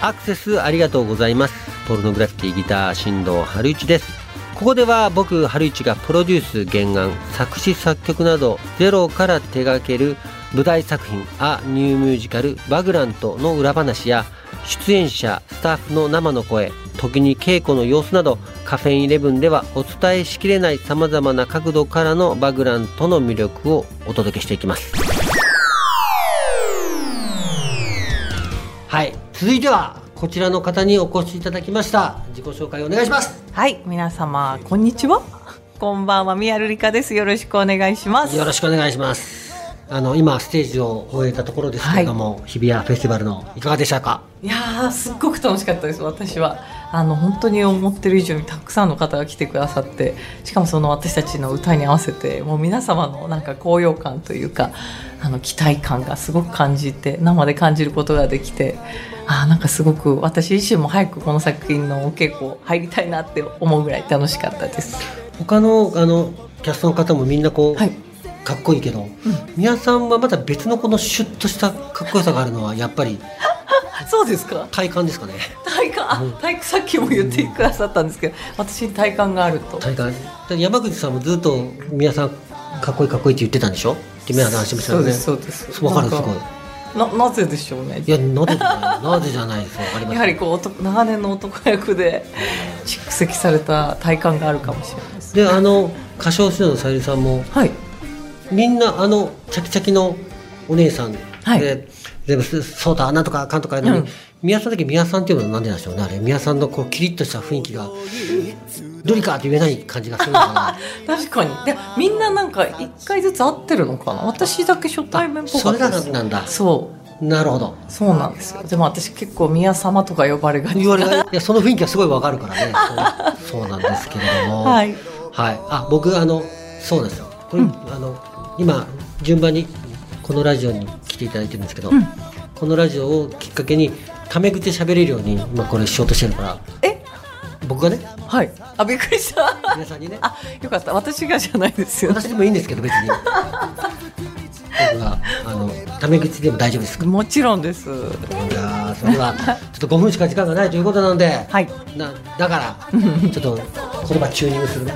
アクセスありがとうございます。ポルノグラフィティギター進藤春一です。ここでは僕春一がプロデュース、原案、作詞作曲などゼロから手掛ける舞台作品ア・ニューミュージカルバグラントの裏話や出演者、スタッフの生の声、時に稽古の様子などカフェインイレブンではお伝えしきれない様々な角度からのバグラントの魅力をお届けしていきます。はい、続いてはこちらの方にお越しいただきました。自己紹介お願いします。はい、皆様こんにちは、こんばんは、宮瑠璃香です。よろしくお願いします。よろしくお願いします。今ステージを終えたところですけれども、はい、日比谷フェスティバルのいかがでしたか？いやー、すっごく楽しかったです。私は本当に思ってる以上にたくさんの方が来てくださって、しかもその私たちの歌に合わせてもう皆様のなんか高揚感というか期待感がすごく感じて、生で感じることができて、なんかすごく私自身も早くこの作品のお稽古入りたいなって思うぐらい楽しかったです。他のキャストの方もみんなこう、はい、かっこいいけど、うん、宮さんはまた別のこのシュッとしたかっこよさがあるのはやっぱりそうですか、体感ですかね。体感、さっきも言ってくださったんですけど、私に体感があると。体感、山口さんもずっと宮さんかっこいいかっこいいって言ってたんでしょって目を話してましたよね。そうです。分かる、すごい。なぜでしょうね。いや、なぜじゃないです。あります。やはりこう長年の男役で蓄積された体感があるかもしれないです、ね、で歌唱指導のさゆりさんも、はい、みんなチャキチャキのお姉さんで、はい、全部そうだなんとかかんとかのに、うん、宮さんだけ宮さんっていうのはなんでなんでしょうね。あれ宮さんのこうキリッとした雰囲気がどれかって言えない感じがするのかな確かに。でみんななんか1回ずつ会ってるのかな。私だけ初対面っぽかったです。それなんだ。そう、なるほど、そうなんですよ。でも私結構宮様とか呼ばれがちいや、その雰囲気はすごいわかるからねそうなんですけれども、はい、はい、僕そうなんですよ。これ、うん、今順番にこのラジオに来ていただいてるんですけど、うん、このラジオをきっかけにタメ口で喋れるように今これしようとしてるから。僕がね、はい、びっくりした。皆さんにね、よかった、私がじゃないですよ、ね、私でもいいんですけど別に僕がタメ口でも大丈夫ですか？もちろんです。それはちょっと5分しか時間がないということなので、はい、だからちょっと言葉チューニングするね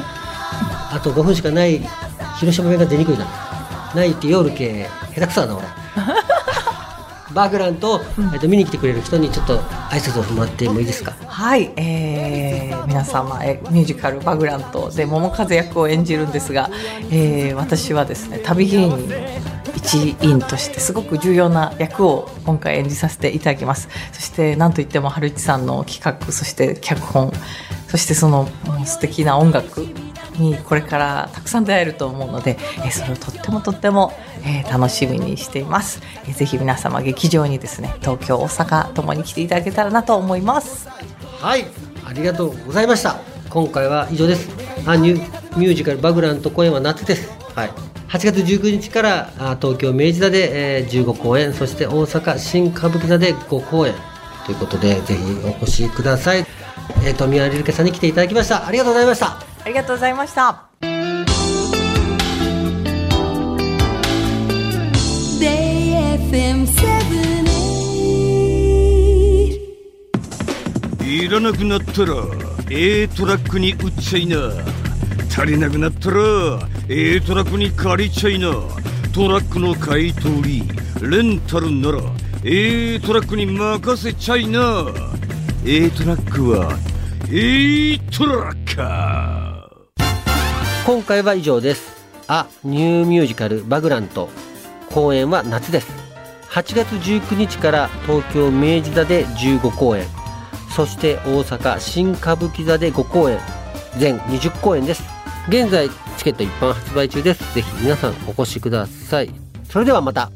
あと5分しかない、広島弁が出にくいな、ないって夜系下手くそだな俺バグラントを、見に来てくれる人にちょっと挨拶をもらってもいいですか？はい、皆様ミュージカルバグラントで桃風役を演じるんですが、私はですね、旅芸人一員としてすごく重要な役を今回演じさせていただきます。そして何といっても春一さんの企画、そして脚本、そしてその素敵な音楽にこれからたくさん出会えると思うので、それをとっても、楽しみにしています、ぜひ皆様劇場にですね、東京大阪ともに来ていただけたらなと思います。はい、ありがとうございました。今回は以上です。ミュージカルバグラント公演は夏です、はい、8月19日から東京明治座で、15公演、そして大阪新歌舞伎座で5公演ということで、ぜひお越しください。宮瑠璃香さんに来ていただきました。ありがとうございました。ありがとうございました。いらなくなったら A トラックに売っちゃいな。足りなくなったら A トラックに借りちゃいな。トラックの買い取り、レンタルなら A トラックに任せちゃいな。 A トラックは A トラッカー。今回は以上です。ニューミュージカルバグラント公演は夏です。8月19日から東京明治座で15公演、そして大阪新歌舞伎座で5公演、全20公演です。現在チケット一般発売中です。ぜひ皆さんお越しください。それではまた。